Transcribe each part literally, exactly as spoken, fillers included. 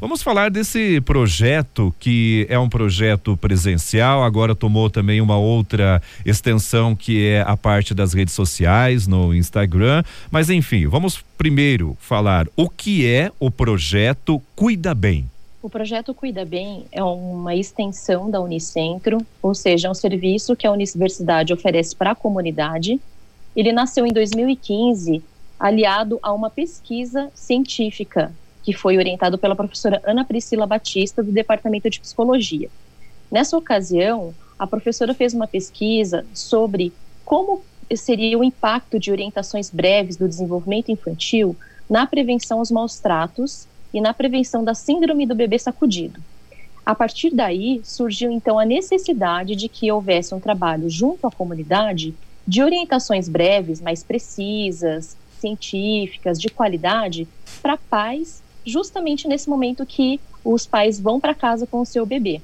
Vamos falar desse projeto, que é um projeto presencial, agora tomou também uma outra extensão, que é a parte das redes sociais, no Instagram, mas enfim, vamos primeiro falar o que é o projeto Cuida Bem. O projeto Cuida Bem é uma extensão da Unicentro, ou seja, é um serviço que a universidade oferece para a comunidade. Ele nasceu em dois mil e quinze, aliado a uma pesquisa científica que foi orientado pela professora Ana Priscila Batista, do Departamento de Psicologia. Nessa ocasião, a professora fez uma pesquisa sobre como seria o impacto de orientações breves do desenvolvimento infantil na prevenção aos maus tratos e na prevenção da síndrome do bebê sacudido. A partir daí, surgiu então a necessidade de que houvesse um trabalho junto à comunidade de orientações breves, mais precisas, científicas, de qualidade, para pais, justamente nesse momento que os pais vão para casa com o seu bebê.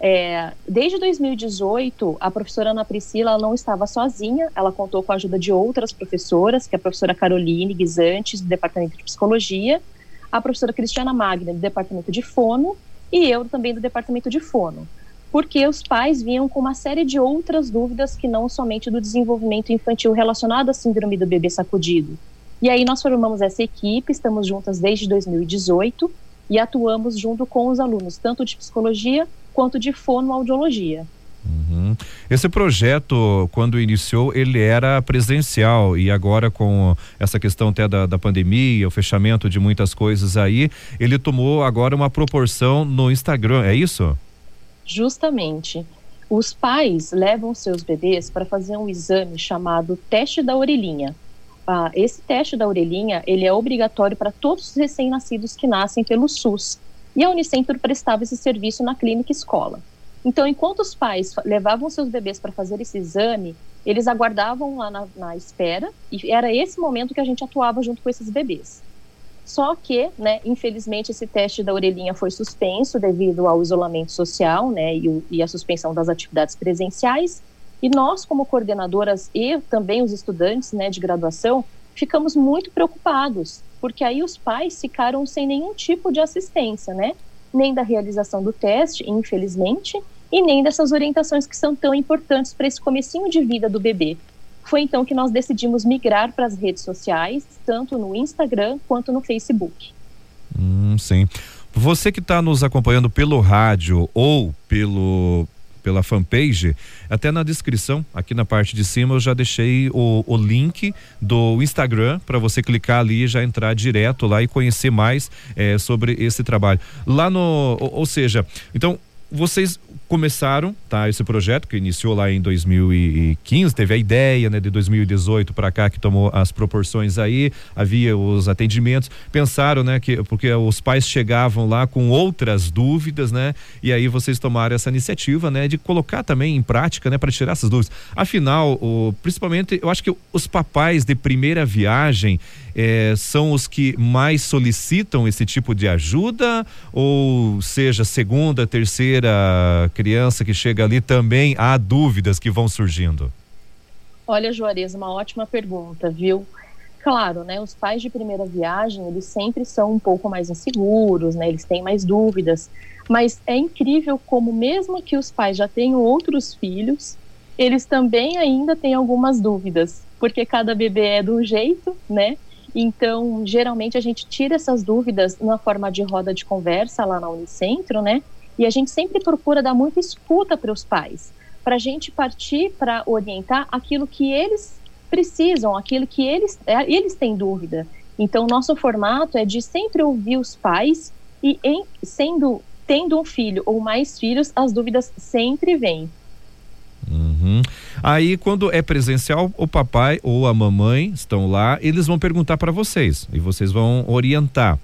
É, desde dois mil e dezoito, a professora Ana Priscila não estava sozinha, ela contou com a ajuda de outras professoras, que é a professora Caroline Guizantes, do Departamento de Psicologia, a professora Cristiane Magni, do Departamento de Fono, e eu também do Departamento de Fono, porque os pais vinham com uma série de outras dúvidas que não somente do desenvolvimento infantil relacionado à síndrome do bebê sacudido. E aí nós formamos essa equipe, estamos juntas desde dois mil e dezoito e atuamos junto com os alunos, tanto de psicologia quanto de fonoaudiologia. Uhum. Esse projeto, quando iniciou, ele era presencial e agora com essa questão até da, da pandemia, o fechamento de muitas coisas aí, ele tomou agora uma proporção no Instagram, é isso? Justamente. Os pais levam seus bebês para fazer um exame chamado teste da orelhinha. Ah, esse teste da orelhinha, ele é obrigatório para todos os recém-nascidos que nascem pelo SUS. E a Unicentro prestava esse serviço na clínica escola. Então, enquanto os pais levavam seus bebês para fazer esse exame, eles aguardavam lá na, na espera, e era esse momento que a gente atuava junto com esses bebês. Só que, né, infelizmente, esse teste da orelhinha foi suspenso devido ao isolamento social, né, e, e a suspensão das atividades presenciais. E nós, como coordenadoras e também os estudantes, né, de graduação, ficamos muito preocupados, porque aí os pais ficaram sem nenhum tipo de assistência, né, nem da realização do teste, infelizmente, e nem dessas orientações que são tão importantes para esse comecinho de vida do bebê. Foi então que nós decidimos migrar para as redes sociais, tanto no Instagram quanto no Facebook. Hum, sim. Você que está nos acompanhando pelo rádio ou pelo... pela fanpage, até na descrição, aqui na parte de cima eu já deixei o, o link do Instagram para você clicar ali e já entrar direto lá e conhecer mais é, sobre esse trabalho. Lá no, ou, ou seja, então vocês começaram, tá, esse projeto que iniciou lá em dois mil e quinze, teve a ideia, né, de dois mil e dezoito para cá que tomou as proporções aí, havia os atendimentos, pensaram, né, que porque os pais chegavam lá com outras dúvidas, né, e aí vocês tomaram essa iniciativa, né, de colocar também em prática, né, para tirar essas dúvidas. Afinal, o, principalmente, eu acho que os papais de primeira viagem é, são os que mais solicitam esse tipo de ajuda, ou seja, segunda, terceira criança que chega ali também há dúvidas que vão surgindo? Olha, Juarez, uma ótima pergunta, viu? Claro, né, os pais de primeira viagem, eles sempre são um pouco mais inseguros, né, eles têm mais dúvidas, mas é incrível como mesmo que os pais já tenham outros filhos, eles também ainda têm algumas dúvidas, porque cada bebê é de um jeito, né? Então, geralmente a gente tira essas dúvidas na forma de roda de conversa lá na Unicentro, né? E a gente sempre procura dar muita escuta para os pais, para a gente partir para orientar aquilo que eles precisam, aquilo que eles, eles têm dúvida. Então, o nosso formato é de sempre ouvir os pais e em, sendo, tendo um filho ou mais filhos, as dúvidas sempre vêm. Uhum. Aí, quando é presencial, o papai ou a mamãe estão lá, eles vão perguntar para vocês e vocês vão orientar.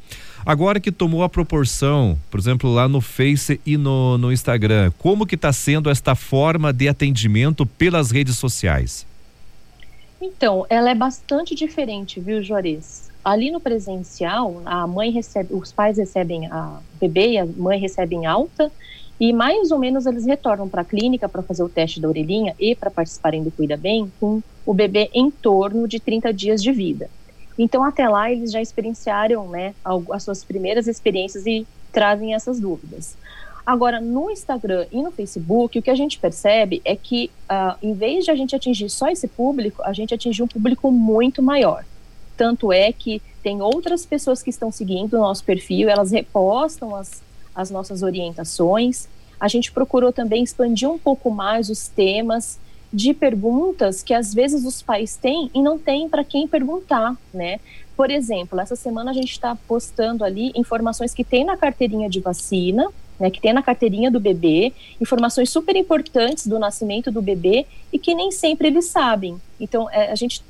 Agora que tomou a proporção, por exemplo, lá no Face e no, no Instagram, como que está sendo esta forma de atendimento pelas redes sociais? Então, ela é bastante diferente, viu, Juarez? Ali no presencial, a mãe recebe, os pais recebem a bebê e a mãe recebem alta e mais ou menos eles retornam para a clínica para fazer o teste da orelhinha e para participarem do Cuida Bem com o bebê em torno de trinta dias de vida. Então, até lá, eles já experienciaram, né, as suas primeiras experiências e trazem essas dúvidas. Agora, no Instagram e no Facebook, o que a gente percebe é que, uh, em vez de a gente atingir só esse público, a gente atingiu um público muito maior. Tanto é que tem outras pessoas que estão seguindo o nosso perfil, elas repostam as, as nossas orientações. A gente procurou também expandir um pouco mais os temas de perguntas que, às vezes, os pais têm e não têm para quem perguntar, né? Por exemplo, essa semana a gente está postando ali informações que tem na carteirinha de vacina, né, que tem na carteirinha do bebê, informações super importantes do nascimento do bebê e que nem sempre eles sabem. Então, é, a gente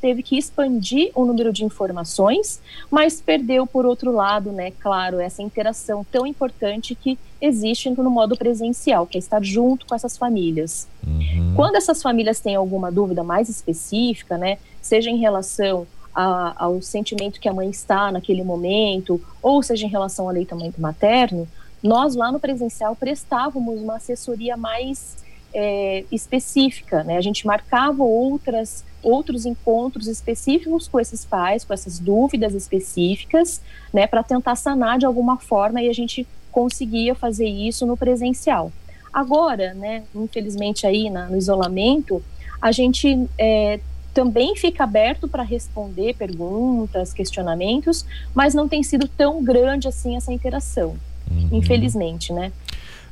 teve que expandir o número de informações, mas perdeu, por outro lado, né, claro, essa interação tão importante que existe no modo presencial, que é estar junto com essas famílias. Uhum. Quando essas famílias têm alguma dúvida mais específica, né, seja em relação a, ao sentimento que a mãe está naquele momento, ou seja em relação ao leitamento materno, nós lá no presencial prestávamos uma assessoria mais é, específica, né? A gente marcava outras, outros encontros específicos com esses pais, com essas dúvidas específicas, né? Para tentar sanar de alguma forma, e a gente conseguia fazer isso no presencial. Agora, né, infelizmente aí na, no isolamento, a gente é, também fica aberto para responder perguntas, questionamentos, mas não tem sido tão grande assim essa interação. Infelizmente, né?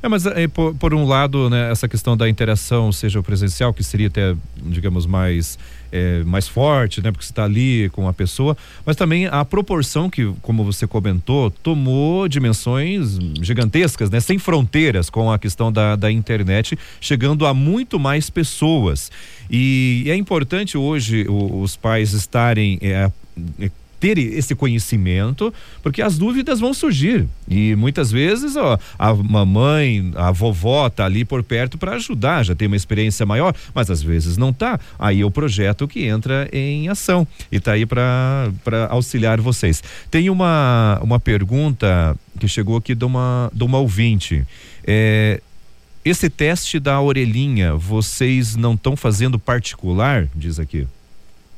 É, mas é, por, por um lado, né, essa questão da interação, seja o presencial, que seria até, digamos, mais, é, mais forte, né? Porque você está ali com a pessoa, mas também a proporção que, como você comentou, tomou dimensões gigantescas, né? Sem fronteiras, com a questão da, da internet, chegando a muito mais pessoas. E, e é importante hoje o, os pais estarem... É, é, ter esse conhecimento, porque as dúvidas vão surgir, e muitas vezes ó, a mamãe, a vovó tá ali por perto para ajudar, já tem uma experiência maior, mas às vezes não tá, aí é o projeto que entra em ação e tá aí para para auxiliar vocês. Tem uma, uma pergunta que chegou aqui de uma, de uma ouvinte, é, esse teste da orelhinha, vocês não estão fazendo particular? Diz aqui.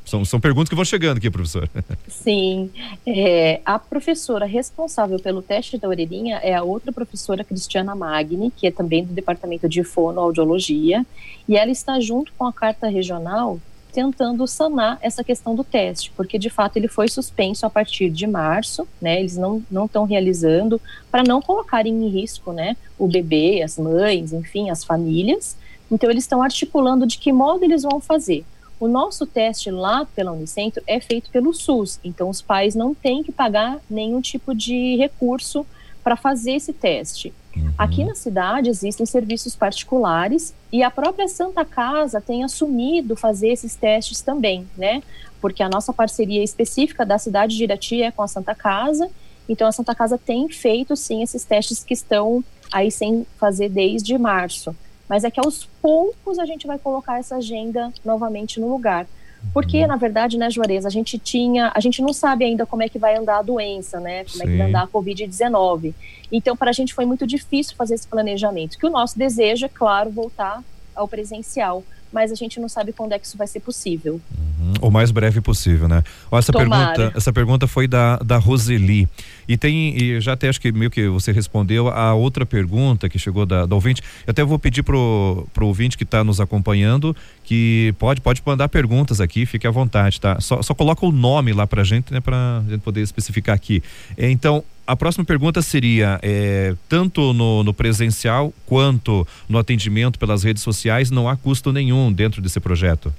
São, são perguntas que vão chegando aqui, professora. Sim, é, a professora responsável pelo teste da orelhinha é a outra professora, Cristiane Magni, que é também do Departamento de Fonoaudiologia, e ela está junto com a Carta Regional tentando sanar essa questão do teste, porque de fato ele foi suspenso a partir de março, né, eles não não estão realizando para não colocarem em risco, né, o bebê, as mães, enfim, as famílias. Então eles estão articulando de que modo eles vão fazer. O nosso teste lá pela Unicentro é feito pelo SUS, então os pais não têm que pagar nenhum tipo de recurso para fazer esse teste. Uhum. Aqui na cidade existem serviços particulares e a própria Santa Casa tem assumido fazer esses testes também, né? Porque a nossa parceria específica da cidade de Irati é com a Santa Casa, então a Santa Casa tem feito sim esses testes que estão aí sem fazer desde março. Mas é que aos poucos a gente vai colocar essa agenda novamente no lugar. Porque, na verdade, né, Juarez, a gente tinha... A gente não sabe ainda como é que vai andar a doença, né? Como Sim. é que vai andar a covid dezenove. Então, para a gente foi muito difícil fazer esse planejamento. Que o nosso desejo é, claro, voltar ao presencial. Mas a gente não sabe quando é que isso vai ser possível. Uhum. O mais breve possível, né? Ó, essa, pergunta, essa pergunta foi da, da Roseli. E tem, e já até acho que meio que você respondeu a outra pergunta que chegou da, da ouvinte. Eu até vou pedir pro, pro ouvinte que está nos acompanhando que pode, pode mandar perguntas aqui, fique à vontade, tá? Só, só coloca o nome lá pra gente, né? Pra gente poder especificar aqui. Então, a próxima pergunta seria, é, tanto no, no presencial quanto no atendimento pelas redes sociais, não há custo nenhum dentro desse projeto?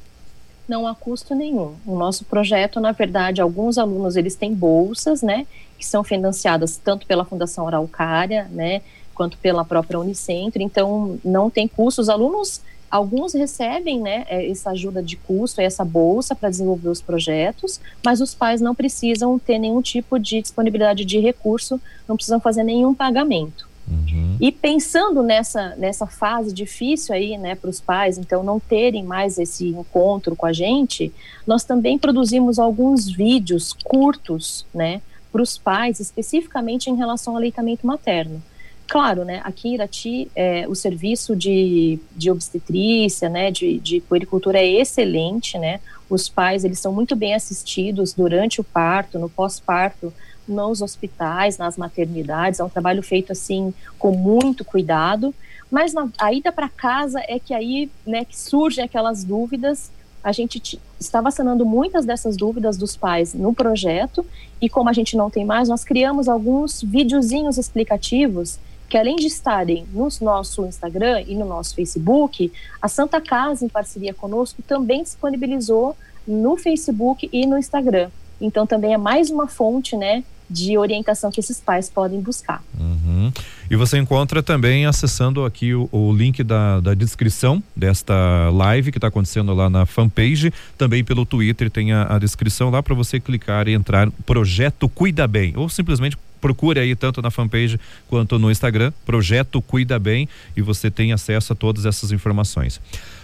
Não há custo nenhum. O nosso projeto, na verdade, alguns alunos, eles têm bolsas, né, que são financiadas tanto pela Fundação Araucária, né, quanto pela própria Unicentro, então não tem custo. Os alunos, alguns recebem, né, essa ajuda de custo, essa bolsa para desenvolver os projetos, mas os pais não precisam ter nenhum tipo de disponibilidade de recurso, não precisam fazer nenhum pagamento. Uhum. E pensando nessa, nessa fase difícil aí, né, para os pais, então não terem mais esse encontro com a gente, nós também produzimos alguns vídeos curtos, né, para os pais, especificamente em relação ao aleitamento materno. Claro, né, aqui em Irati, é, o serviço de, de obstetrícia, né, de, de puericultura é excelente, né, os pais, eles são muito bem assistidos durante o parto, no pós-parto, nos hospitais, nas maternidades, é um trabalho feito assim com muito cuidado, mas na, a ida para casa é que aí, né, que surgem aquelas dúvidas. A gente estava sanando muitas dessas dúvidas dos pais no projeto, e como a gente não tem mais, nós criamos alguns videozinhos explicativos que, além de estarem no nosso Instagram e no nosso Facebook, a Santa Casa, em parceria conosco, também disponibilizou no Facebook e no Instagram. Então, também é mais uma fonte, né, de orientação que esses pais podem buscar. Uhum. E você encontra também acessando aqui o, o link da, da descrição desta live que está acontecendo lá na fanpage, também pelo Twitter tem a, a descrição lá para você clicar e entrar, Projeto Cuida Bem, ou simplesmente procure aí tanto na fanpage quanto no Instagram, Projeto Cuida Bem, e você tem acesso a todas essas informações.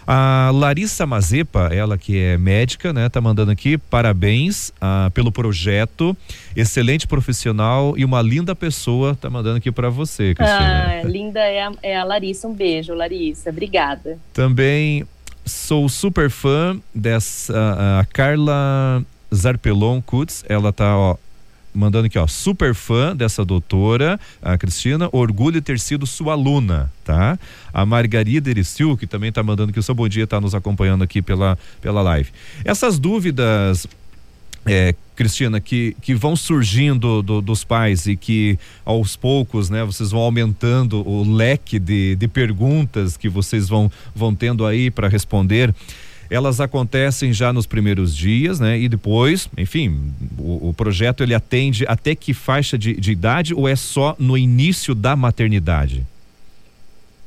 A Larissa Mazepa, ela que é médica, né, tá mandando aqui, parabéns ah, pelo projeto, excelente profissional e uma linda pessoa, tá mandando aqui para você, Cristina. Ah, linda é a, é a Larissa, um beijo, Larissa, obrigada. Também sou super fã dessa, a, a Carla Zarpelon Kutz, ela tá, ó, mandando aqui, ó, super fã dessa doutora, a Cristina, orgulho de ter sido sua aluna, tá? A Margarida Eressil, que também tá mandando aqui o seu bom dia, tá nos acompanhando aqui pela, pela live. Essas dúvidas, é, Cristina, que, que vão surgindo do, dos pais e que aos poucos, né, vocês vão aumentando o leque de, de perguntas que vocês vão, vão tendo aí para responder. Elas acontecem já nos primeiros dias, né? E depois, enfim, o, o projeto ele atende até que faixa de, de idade, ou é só no início da maternidade?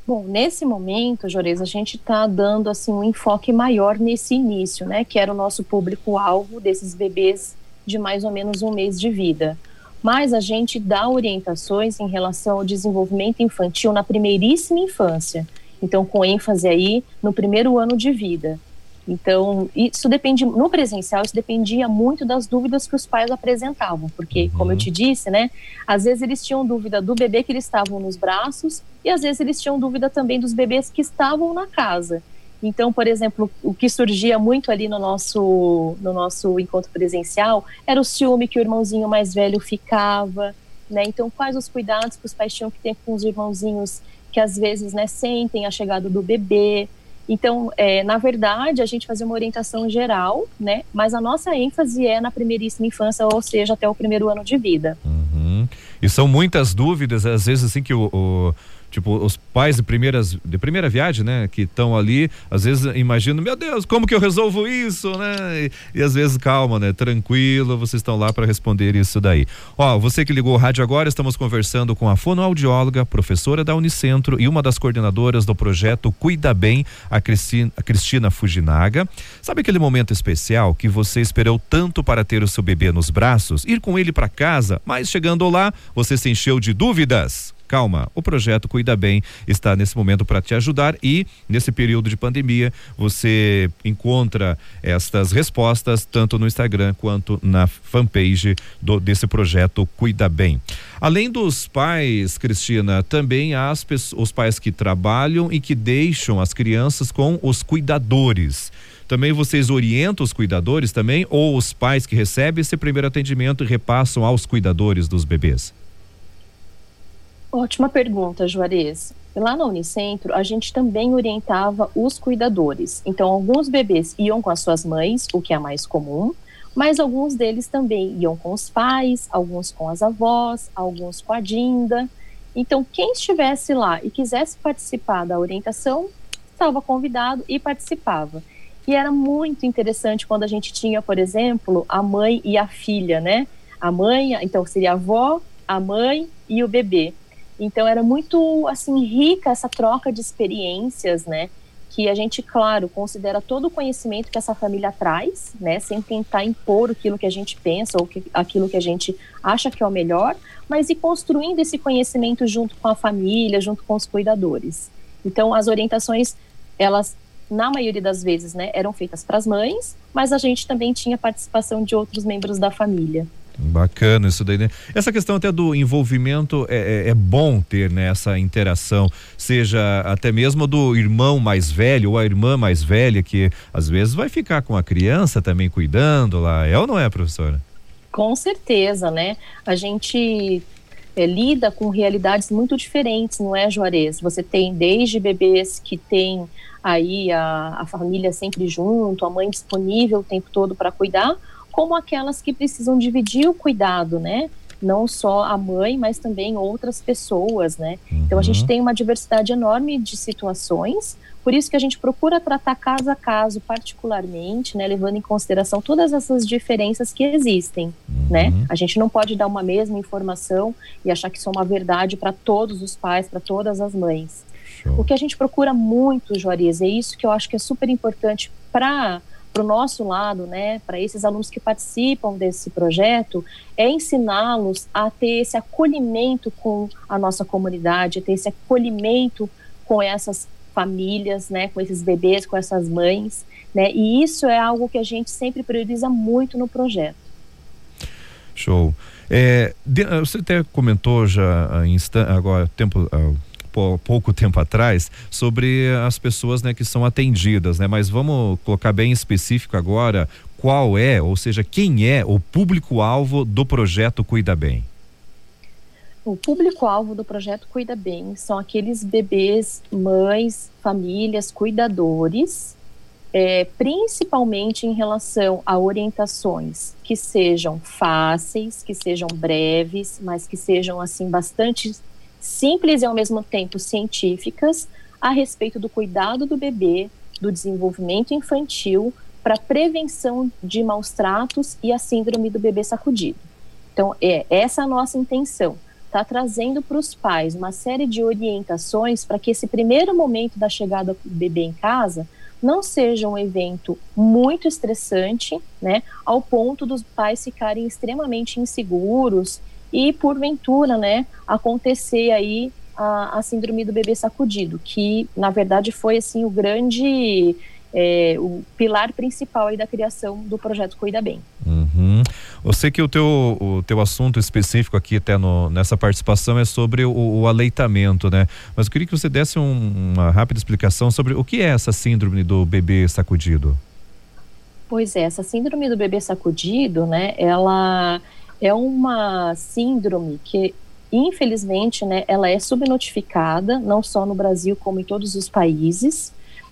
Bom, nesse momento, Jores, a gente está dando assim um enfoque maior nesse início, né? Que era o nosso público-alvo desses bebês de mais ou menos um mês de vida. Mas a gente dá orientações em relação ao desenvolvimento infantil na primeiríssima infância. Então, com ênfase aí no primeiro ano de vida. Então, isso depende, no presencial, isso dependia muito das dúvidas que os pais apresentavam, porque, como eu te disse, né, às vezes eles tinham dúvida do bebê que eles estavam nos braços, e às vezes eles tinham dúvida também dos bebês que estavam na casa. Então, por exemplo, o que surgia muito ali no nosso, no nosso encontro presencial era o ciúme que o irmãozinho mais velho ficava, né? Então, quais os cuidados que os pais tinham que ter com os irmãozinhos que, às vezes, né, sentem a chegada do bebê. Então, é, na verdade, a gente fazia uma orientação geral, né? Mas a nossa ênfase é na primeiríssima infância, ou seja, até o primeiro ano de vida. Uhum. E são muitas dúvidas, às vezes, assim, que o, o tipo, os pais de, primeiras, de primeira viagem, né? Que estão ali, às vezes, imaginam, meu Deus, como que eu resolvo isso, né? E, e às vezes, calma, né? Tranquilo, vocês estão lá para responder isso daí. Ó, você que ligou o rádio agora, estamos conversando com a fonoaudióloga, professora da Unicentro e uma das coordenadoras do projeto Cuida Bem, a Cristina, a Cristina Fujinaga. Sabe aquele momento especial que você esperou tanto para ter o seu bebê nos braços, ir com ele para casa, mas chegando lá, você se encheu de dúvidas? Calma, o projeto Cuida Bem está nesse momento para te ajudar, e nesse período de pandemia você encontra estas respostas tanto no Instagram quanto na fanpage do, desse projeto Cuida Bem. Além dos pais, Cristina, também há as pessoas, os pais que trabalham e que deixam as crianças com os cuidadores. Também vocês orientam os cuidadores também, ou os pais que recebem esse primeiro atendimento e repassam aos cuidadores dos bebês? Ótima pergunta, Juarez. Lá no Unicentro, a gente também orientava os cuidadores. Então, alguns bebês iam com as suas mães, o que é mais comum, mas alguns deles também iam com os pais, alguns com as avós, alguns com a Dinda. Então, quem estivesse lá e quisesse participar da orientação, estava convidado e participava. E era muito interessante quando a gente tinha, por exemplo, a mãe e a filha, né? A mãe, então, seria a avó, a mãe e o bebê. Então, era muito, assim, rica essa troca de experiências, né? Que a gente, claro, considera todo o conhecimento que essa família traz, né? Sem tentar impor aquilo que a gente pensa ou que, aquilo que a gente acha que é o melhor, mas ir construindo esse conhecimento junto com a família, junto com os cuidadores. Então, as orientações, elas, na maioria das vezes, né? Eram feitas para as mães, mas a gente também tinha participação de outros membros da família. Bacana isso daí, né? Essa questão até do envolvimento é, é, é bom ter, né, essa interação, seja até mesmo do irmão mais velho ou a irmã mais velha, que às vezes vai ficar com a criança também cuidando lá, é ou não é, professora? Com certeza, né? A gente é, lida com realidades muito diferentes, não é, Juarez? Você tem desde bebês que tem aí a, a família sempre junto, a mãe disponível o tempo todo para cuidar, como aquelas que precisam dividir o cuidado, né? Não só a mãe, mas também outras pessoas, né? Uhum. Então a gente tem uma diversidade enorme de situações, por isso que a gente procura tratar caso a caso particularmente, né? Levando em consideração todas essas diferenças que existem, uhum. né? A gente não pode dar uma mesma informação e achar que isso é uma verdade para todos os pais, para todas as mães. Show. O que a gente procura muito, Juarez, é isso que eu acho que é super importante para... para o nosso lado, né, para esses alunos que participam desse projeto, é ensiná-los a ter esse acolhimento com a nossa comunidade, ter esse acolhimento com essas famílias, né, com esses bebês, com essas mães, né, e isso é algo que a gente sempre prioriza muito no projeto. Show. É, você até comentou já agora, tempo... pouco tempo atrás, sobre as pessoas, né, que são atendidas, né? Mas vamos colocar bem específico agora qual é, ou seja, quem é o público-alvo do projeto Cuida Bem? O público-alvo do projeto Cuida Bem são aqueles bebês, mães, famílias, cuidadores, é, principalmente em relação a orientações que sejam fáceis, que sejam breves, mas que sejam, assim, bastante simples e ao mesmo tempo científicas a respeito do cuidado do bebê, do desenvolvimento infantil, para prevenção de maus tratos e a síndrome do bebê sacudido. Então, é essa é a nossa intenção, tá trazendo para os pais uma série de orientações para que esse primeiro momento da chegada do bebê em casa não seja um evento muito estressante, né, ao ponto dos pais ficarem extremamente inseguros e, porventura, né, acontecer aí a, a síndrome do bebê sacudido, que, na verdade, foi, assim, o grande, é, o pilar principal aí da criação do projeto Cuida Bem. Uhum. Eu sei que o teu, o teu assunto específico aqui, até no, nessa participação, é sobre o, o aleitamento, né? Mas eu queria que você desse um, uma rápida explicação sobre o que é essa síndrome do bebê sacudido. Pois é, essa síndrome do bebê sacudido, né, ela... é uma síndrome que, infelizmente, né, ela é subnotificada, não só no Brasil, como em todos os países.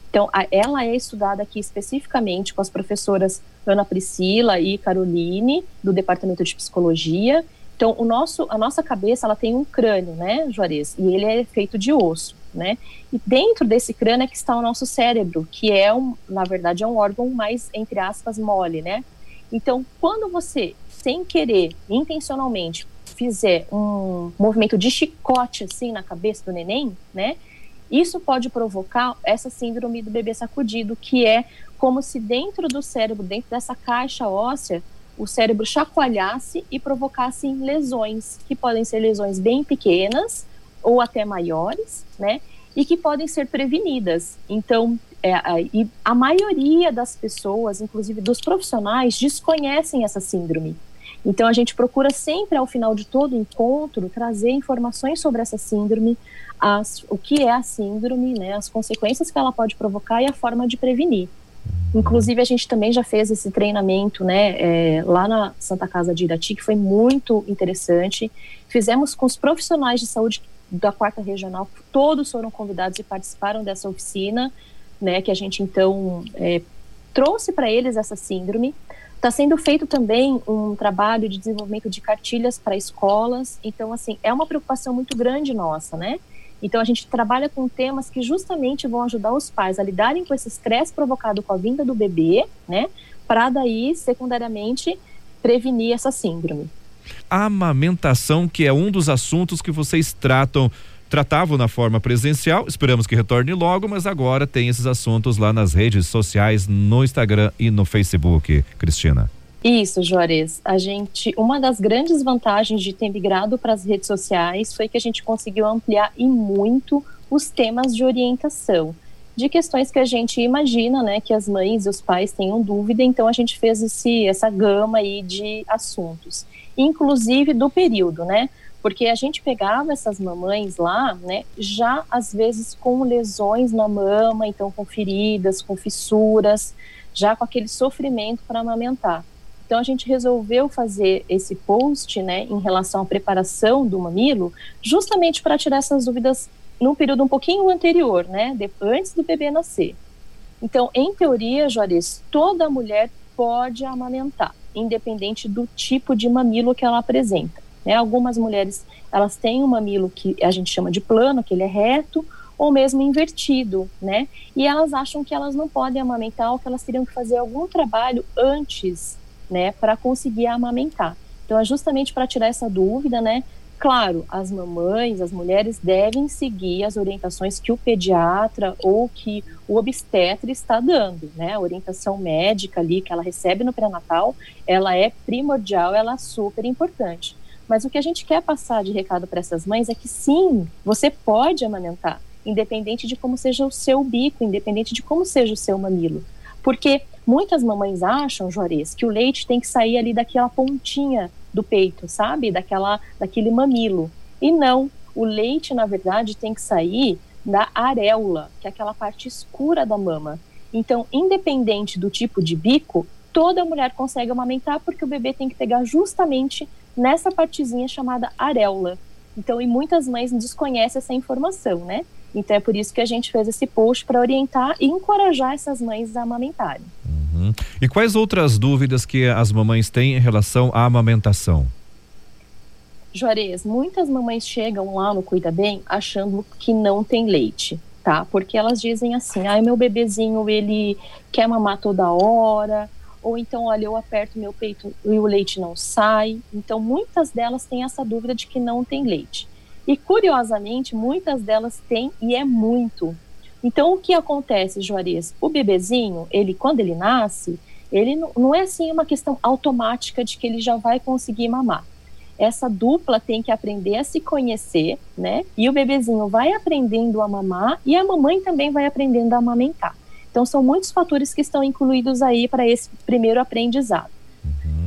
Então, a, ela é estudada aqui especificamente com as professoras Ana Priscila e Caroline, do Departamento de Psicologia. Então, o nosso, a nossa cabeça, ela tem um crânio, né, Juarez? E ele é feito de osso, né? E dentro desse crânio é que está o nosso cérebro, que é, um, na verdade, é um órgão mais, entre aspas, mole, né? Então, quando você... sem querer, intencionalmente, fizer um movimento de chicote, assim, na cabeça do neném, né? Isso pode provocar essa síndrome do bebê sacudido, que é como se dentro do cérebro, dentro dessa caixa óssea, o cérebro chacoalhasse e provocasse lesões, que podem ser lesões bem pequenas ou até maiores, né? E que podem ser prevenidas. Então, é, a, e a maioria das pessoas, inclusive dos profissionais, desconhecem essa síndrome. Então, a gente procura sempre, ao final de todo encontro, trazer informações sobre essa síndrome, as, o que é a síndrome, né, as consequências que ela pode provocar e a forma de prevenir. Inclusive, a gente também já fez esse treinamento, né, é, lá na Santa Casa de Irati, que foi muito interessante. Fizemos com os profissionais de saúde da quarta regional, todos foram convidados e participaram dessa oficina, né, que a gente, então, é, trouxe para eles essa síndrome. Está sendo feito também um trabalho de desenvolvimento de cartilhas para escolas. Então, assim, é uma preocupação muito grande nossa, né? Então, a gente trabalha com temas que justamente vão ajudar os pais a lidarem com esse estresse provocado com a vinda do bebê, né? Para daí, secundariamente, prevenir essa síndrome. A amamentação, que é um dos assuntos que vocês tratam, tratavam na forma presencial, esperamos que retorne logo, mas agora tem esses assuntos lá nas redes sociais, no Instagram e no Facebook, Cristina. Isso, Juarez. A gente, uma das grandes vantagens de ter migrado para as redes sociais foi que a gente conseguiu ampliar e muito os temas de orientação, de questões que a gente imagina, né, que as mães e os pais tenham dúvida, então a gente fez esse, essa gama aí de assuntos, inclusive do período, né? Porque a gente pegava essas mamães lá, né, já às vezes com lesões na mama, então com feridas, com fissuras, já com aquele sofrimento para amamentar. Então a gente resolveu fazer esse post, né, em relação à preparação do mamilo, justamente para tirar essas dúvidas num período um pouquinho anterior, né, de, antes do bebê nascer. Então, em teoria, Juarez, toda mulher pode amamentar, independente do tipo de mamilo que ela apresenta, né? Algumas mulheres, elas têm um mamilo que a gente chama de plano, que ele é reto, ou mesmo invertido, né? E elas acham que elas não podem amamentar ou que elas teriam que fazer algum trabalho antes, né, para conseguir amamentar. Então, é justamente para tirar essa dúvida, né? Claro, as mamães, as mulheres devem seguir as orientações que o pediatra ou que o obstetra está dando, né? A orientação médica ali que ela recebe no pré-natal, ela é primordial, ela é super importante. Mas o que a gente quer passar de recado para essas mães é que sim, você pode amamentar, independente de como seja o seu bico, independente de como seja o seu mamilo. Porque muitas mamães acham, Juarez, que o leite tem que sair ali daquela pontinha do peito, sabe? Daquela, daquele mamilo. E não, o leite, na verdade, tem que sair da areola, que é aquela parte escura da mama. Então, independente do tipo de bico, toda mulher consegue amamentar porque o bebê tem que pegar justamente nessa partezinha chamada areola. Então, e muitas mães desconhecem essa informação, né? Então, é por isso que a gente fez esse post para orientar e encorajar essas mães a amamentarem. Uhum. E quais outras dúvidas que as mamães têm em relação à amamentação? Juarez, muitas mamães chegam lá no Cuida Bem achando que não tem leite, tá? Porque elas dizem assim, ah, meu bebezinho, ele quer mamar toda hora, ou então, olha, eu aperto meu peito e o leite não sai. Então, muitas delas têm essa dúvida de que não tem leite. E, curiosamente, muitas delas têm e é muito. Então, o que acontece, Juarez? O bebezinho, ele, quando ele nasce, ele não, não é assim uma questão automática de que ele já vai conseguir mamar. Essa dupla tem que aprender a se conhecer, né? E o bebezinho vai aprendendo a mamar e a mamãe também vai aprendendo a amamentar. Então, são muitos fatores que estão incluídos aí para esse primeiro aprendizado.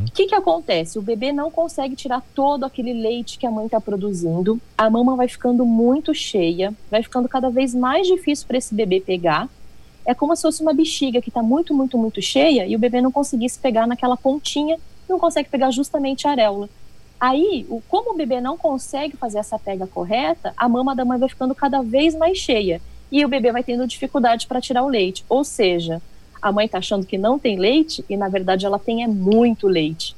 O que que acontece? O bebê não consegue tirar todo aquele leite que a mãe está produzindo, a mama vai ficando muito cheia, vai ficando cada vez mais difícil para esse bebê pegar. É como se fosse uma bexiga que está muito, muito, muito cheia e o bebê não conseguisse pegar naquela pontinha, não consegue pegar justamente a areola. Aí, como o bebê não consegue fazer essa pega correta, a mama da mãe vai ficando cada vez mais cheia e o bebê vai tendo dificuldade para tirar o leite, ou seja, a mãe está achando que não tem leite e, na verdade, ela tem é muito leite.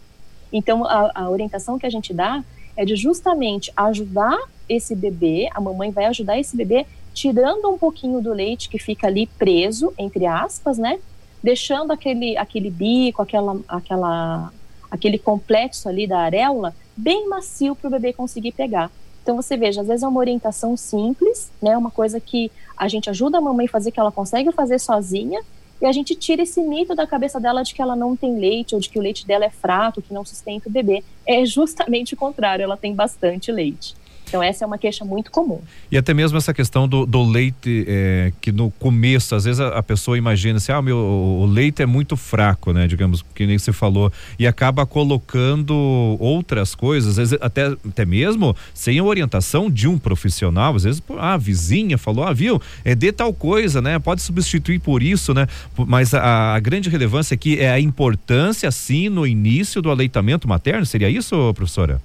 Então, a, a orientação que a gente dá é de justamente ajudar esse bebê, a mamãe vai ajudar esse bebê tirando um pouquinho do leite que fica ali preso, entre aspas, né? Deixando aquele, aquele bico, aquela, aquela, aquele complexo ali da areola bem macio para o bebê conseguir pegar. Então, você veja, às vezes é uma orientação simples, né? Uma coisa que a gente ajuda a mamãe a fazer, que ela consegue fazer sozinha, e a gente tira esse mito da cabeça dela de que ela não tem leite, ou de que o leite dela é fraco, que não sustenta o bebê. É justamente o contrário, ela tem bastante leite. Então essa é uma queixa muito comum. E até mesmo essa questão do, do leite, é, que no começo, às vezes a, a pessoa imagina assim, ah, meu, o leite é muito fraco, né, digamos, que nem você falou, e acaba colocando outras coisas, às vezes até, até mesmo sem a orientação de um profissional, às vezes ah, a vizinha falou, ah, viu, é de tal coisa, né, pode substituir por isso, né, mas a, a grande relevância aqui é a importância, sim, no início do aleitamento materno, seria isso, professora?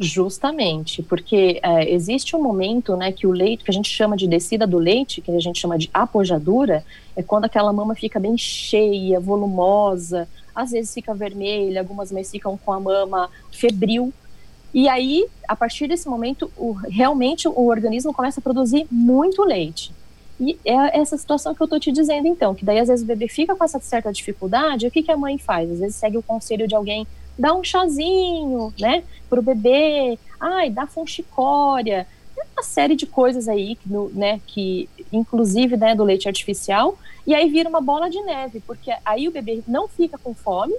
Justamente, porque é, existe um momento, né, que o leite, que a gente chama de descida do leite, que a gente chama de apojadura, é quando aquela mama fica bem cheia, volumosa, às vezes fica vermelha, algumas mães ficam com a mama febril, e aí, a partir desse momento, o, realmente o organismo começa a produzir muito leite. E é essa situação que eu tô te dizendo, então, que daí às vezes o bebê fica com essa certa dificuldade, e o que que a mãe faz? Às vezes segue o conselho de alguém, dá um chazinho, né, pro bebê, ai, dá fungicória, uma série de coisas aí, que, né, que inclusive, né, do leite artificial, e aí vira uma bola de neve, porque aí o bebê não fica com fome,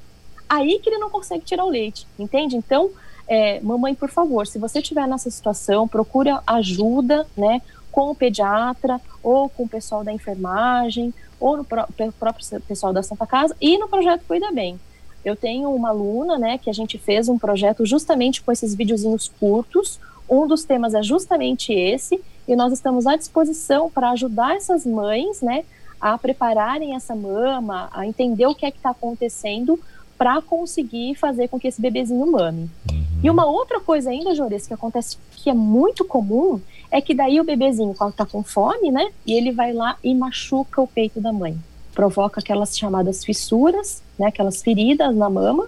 aí que ele não consegue tirar o leite, entende? Então, é, mamãe, por favor, se você estiver nessa situação, procura ajuda, né, com o pediatra, ou com o pessoal da enfermagem, ou no pró- próprio pessoal da Santa Casa, e no projeto Cuida Bem. Eu tenho uma aluna, né, que a gente fez um projeto justamente com esses videozinhos curtos, um dos temas é justamente esse, e nós estamos à disposição para ajudar essas mães, né, a prepararem essa mama, a entender o que é que está acontecendo, para conseguir fazer com que esse bebezinho mame. Uhum. E uma outra coisa ainda, Jores, que acontece, que é muito comum, é que daí o bebezinho, quando tá com fome, né, e ele vai lá e machuca o peito da mãe. Provoca aquelas chamadas fissuras, né, aquelas feridas na mama.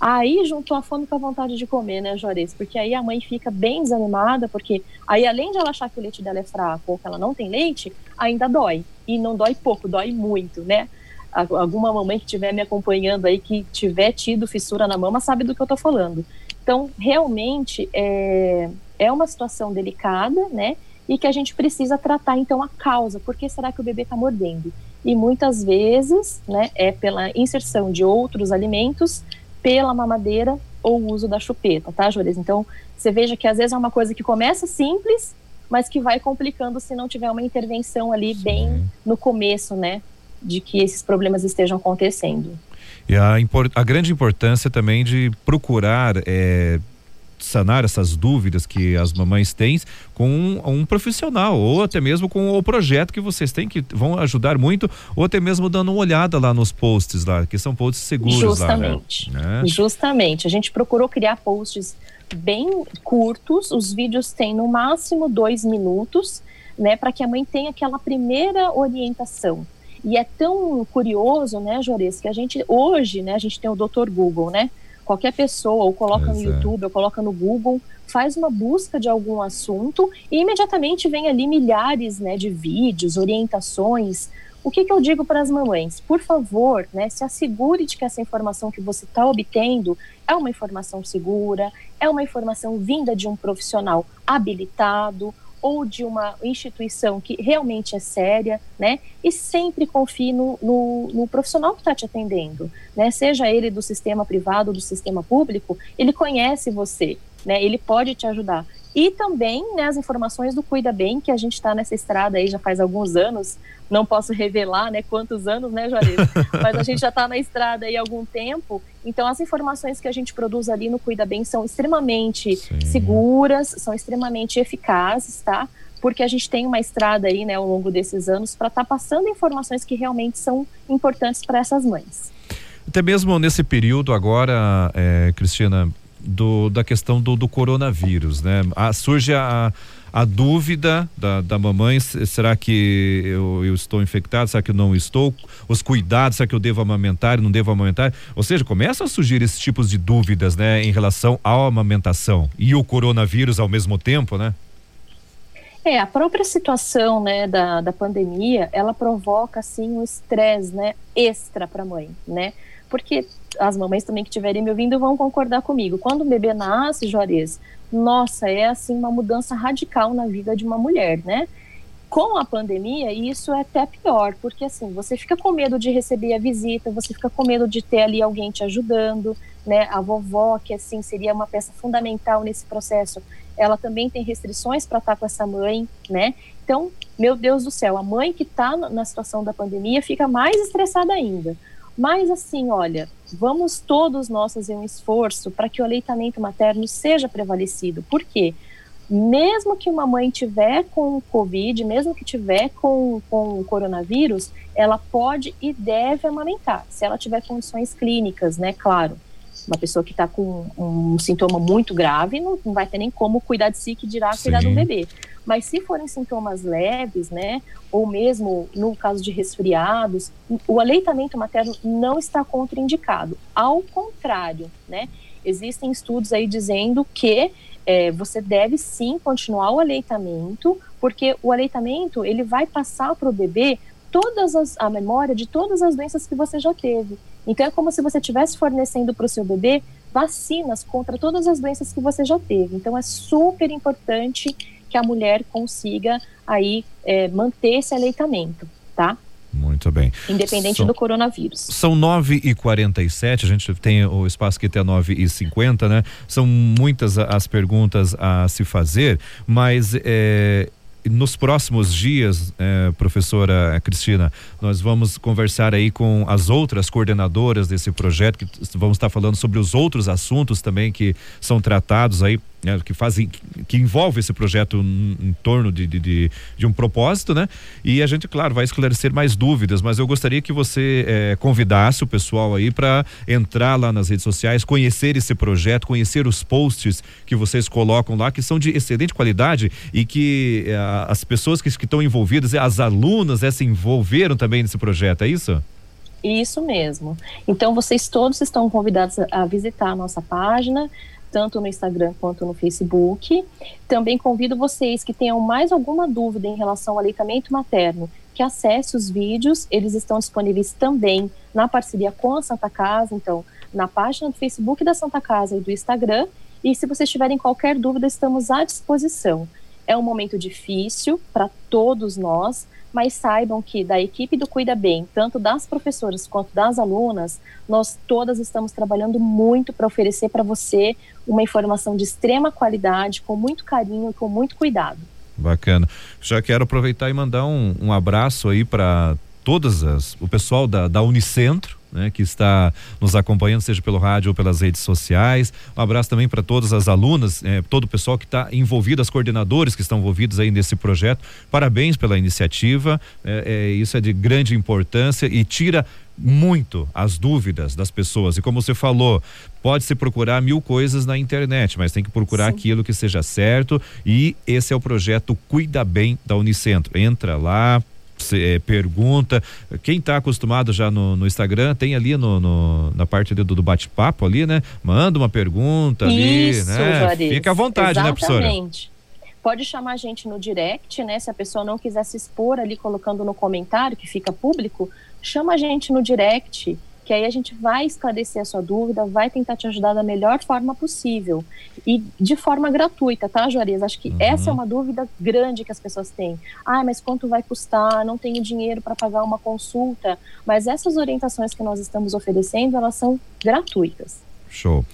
Aí juntou a fome com a vontade de comer, né, Juarez? Porque aí a mãe fica bem desanimada, porque aí além de ela achar que o leite dela é fraco ou que ela não tem leite, ainda dói. E não dói pouco, dói muito, né? Alguma mamãe que estiver me acompanhando aí, que tiver tido fissura na mama, sabe do que eu tô falando. Então, realmente, é, é uma situação delicada, né? E que a gente precisa tratar, então, a causa. Por que será que o bebê tá mordendo? E muitas vezes, né, é pela inserção de outros alimentos, pela mamadeira ou o uso da chupeta, tá, Jores? Então, você veja que às vezes é uma coisa que começa simples, mas que vai complicando se não tiver uma intervenção ali Sim. bem no começo, né, de que esses problemas estejam acontecendo. E a, import- a grande importância também de procurar é, sanar essas dúvidas que as mamães têm com um, um profissional, ou até mesmo com o projeto que vocês têm, que vão ajudar muito, ou até mesmo dando uma olhada lá nos posts lá, que são posts seguros. Justamente, lá, né? Justamente. A gente procurou criar posts bem curtos, os vídeos têm no máximo dois minutos, né, para que a mãe tenha aquela primeira orientação. E é tão curioso, né, Jores, que a gente, hoje, né, a gente tem o doutor Google, né, qualquer pessoa, ou coloca Exato. no YouTube, ou coloca no Google, faz uma busca de algum assunto e imediatamente vem ali milhares, né, de vídeos, orientações. O que que eu digo para as mamães? Por favor, né, se assegure de que essa informação que você está obtendo é uma informação segura, é uma informação vinda de um profissional habilitado, ou de uma instituição que realmente é séria, né? E sempre confie no, no, no profissional que está te atendendo, né? Seja ele do sistema privado ou do sistema público, ele conhece você, né? Ele pode te ajudar. E também, né, as informações do Cuida Bem, que a gente está nessa estrada aí já faz alguns anos, não posso revelar, né, quantos anos, né, Juarez? Mas a gente já está na estrada aí há algum tempo, então as informações que a gente produz ali no Cuida Bem são extremamente Sim. seguras, são extremamente eficazes, tá? Porque a gente tem uma estrada aí, né, ao longo desses anos para estar tá passando informações que realmente são importantes para essas mães. Até mesmo nesse período agora, é, Cristina... Do, da questão do, do coronavírus, né? A, surge a, a dúvida da, da mamãe, será que eu, eu estou infectado, será que eu não estou? Os cuidados, será que eu devo amamentar, não devo amamentar? Ou seja, começam a surgir esses tipos de dúvidas, né? Em relação à amamentação e o coronavírus ao mesmo tempo, né? É, a própria situação, né, da, da pandemia, ela provoca, assim, um estresse, né, extra para a mãe, né? Porque as mamães também que estiverem me ouvindo vão concordar comigo. Quando o bebê nasce, Juarez, nossa, é assim uma mudança radical na vida de uma mulher, né? Com a pandemia, isso é até pior, porque assim, você fica com medo de receber a visita, você fica com medo de ter ali alguém te ajudando, né? A vovó, que assim, seria uma peça fundamental nesse processo, ela também tem restrições para estar com essa mãe, né? Então, meu Deus do céu, a mãe que está na situação da pandemia fica mais estressada ainda. Mas assim, olha, vamos todos nós fazer um esforço para que o aleitamento materno seja prevalecido. Por quê? Mesmo que uma mãe tiver com Covid, mesmo que tiver com, com o coronavírus, ela pode e deve amamentar, se ela tiver condições clínicas, né, claro. Uma pessoa que está com um sintoma muito grave não, não vai ter nem como cuidar de si, que dirá Sim. cuidar do bebê. Mas se forem sintomas leves, né, ou mesmo no caso de resfriados, o aleitamento materno não está contraindicado. Ao contrário, né, existem estudos aí dizendo que é, você deve sim continuar o aleitamento, porque o aleitamento ele vai passar para o bebê todas as, a memória de todas as doenças que você já teve. Então é como se você estivesse fornecendo para o seu bebê vacinas contra todas as doenças que você já teve. Então é super importante que a mulher consiga aí é, manter esse aleitamento, tá? Muito bem. Independente são, do coronavírus. São nove e quarenta e sete, a gente tem o espaço aqui até nove e cinquenta, né? São muitas as perguntas a se fazer, mas é, nos próximos dias, eh, professora Cristina, nós vamos conversar aí com as outras coordenadoras desse projeto, que vamos estar falando sobre os outros assuntos também que são tratados aí né, que fazem, que envolve esse projeto em torno de, de, de, de um propósito, né? E a gente, claro, vai esclarecer mais dúvidas, mas eu gostaria que você eh, convidasse o pessoal aí para entrar lá nas redes sociais, conhecer esse projeto, conhecer os posts que vocês colocam lá, que são de excelente qualidade e que eh, as pessoas que estão envolvidas, as alunas, eh, se envolveram também nesse projeto, é isso? Isso mesmo. Então vocês todos estão convidados a visitar a nossa página, tanto no Instagram quanto no Facebook. Também convido vocês que tenham mais alguma dúvida em relação ao aleitamento materno, que acesse os vídeos, eles estão disponíveis também na parceria com a Santa Casa, então na página do Facebook da Santa Casa e do Instagram. E se vocês tiverem qualquer dúvida, estamos à disposição. É um momento difícil para todos nós, mas saibam que da equipe do Cuida Bem, tanto das professoras quanto das alunas, nós todas estamos trabalhando muito para oferecer para você uma informação de extrema qualidade, com muito carinho e com muito cuidado. Bacana. Já quero aproveitar e mandar um, um abraço aí para todas as, o pessoal da, da Unicentro, né, que está nos acompanhando, seja pelo rádio ou pelas redes sociais. Um abraço também para todas as alunas, eh, todo o pessoal que está envolvido, as coordenadoras que estão envolvidos aí nesse projeto. Parabéns pela iniciativa, eh, eh, isso é de grande importância e tira muito as dúvidas das pessoas. E como você falou, pode-se procurar mil coisas na internet, mas tem que procurar Sim. aquilo que seja certo, e esse é o projeto Cuida Bem da Unicentro. Entra lá, pergunta, quem está acostumado já no, no Instagram, tem ali no, no, na parte do, do bate-papo ali, né? Manda uma pergunta ali, Isso, né? Larissa. Fica à vontade, Exatamente. né, professora? Pode chamar a gente no direct, né? Se a pessoa não quiser se expor ali colocando no comentário, que fica público, chama a gente no direct, que aí a gente vai esclarecer a sua dúvida, vai tentar te ajudar da melhor forma possível e de forma gratuita, tá, Juarez? Acho que uhum. essa é uma dúvida grande que as pessoas têm. Ah, mas quanto vai custar? Não tenho dinheiro para pagar uma consulta. Mas essas orientações que nós estamos oferecendo, elas são gratuitas. Show.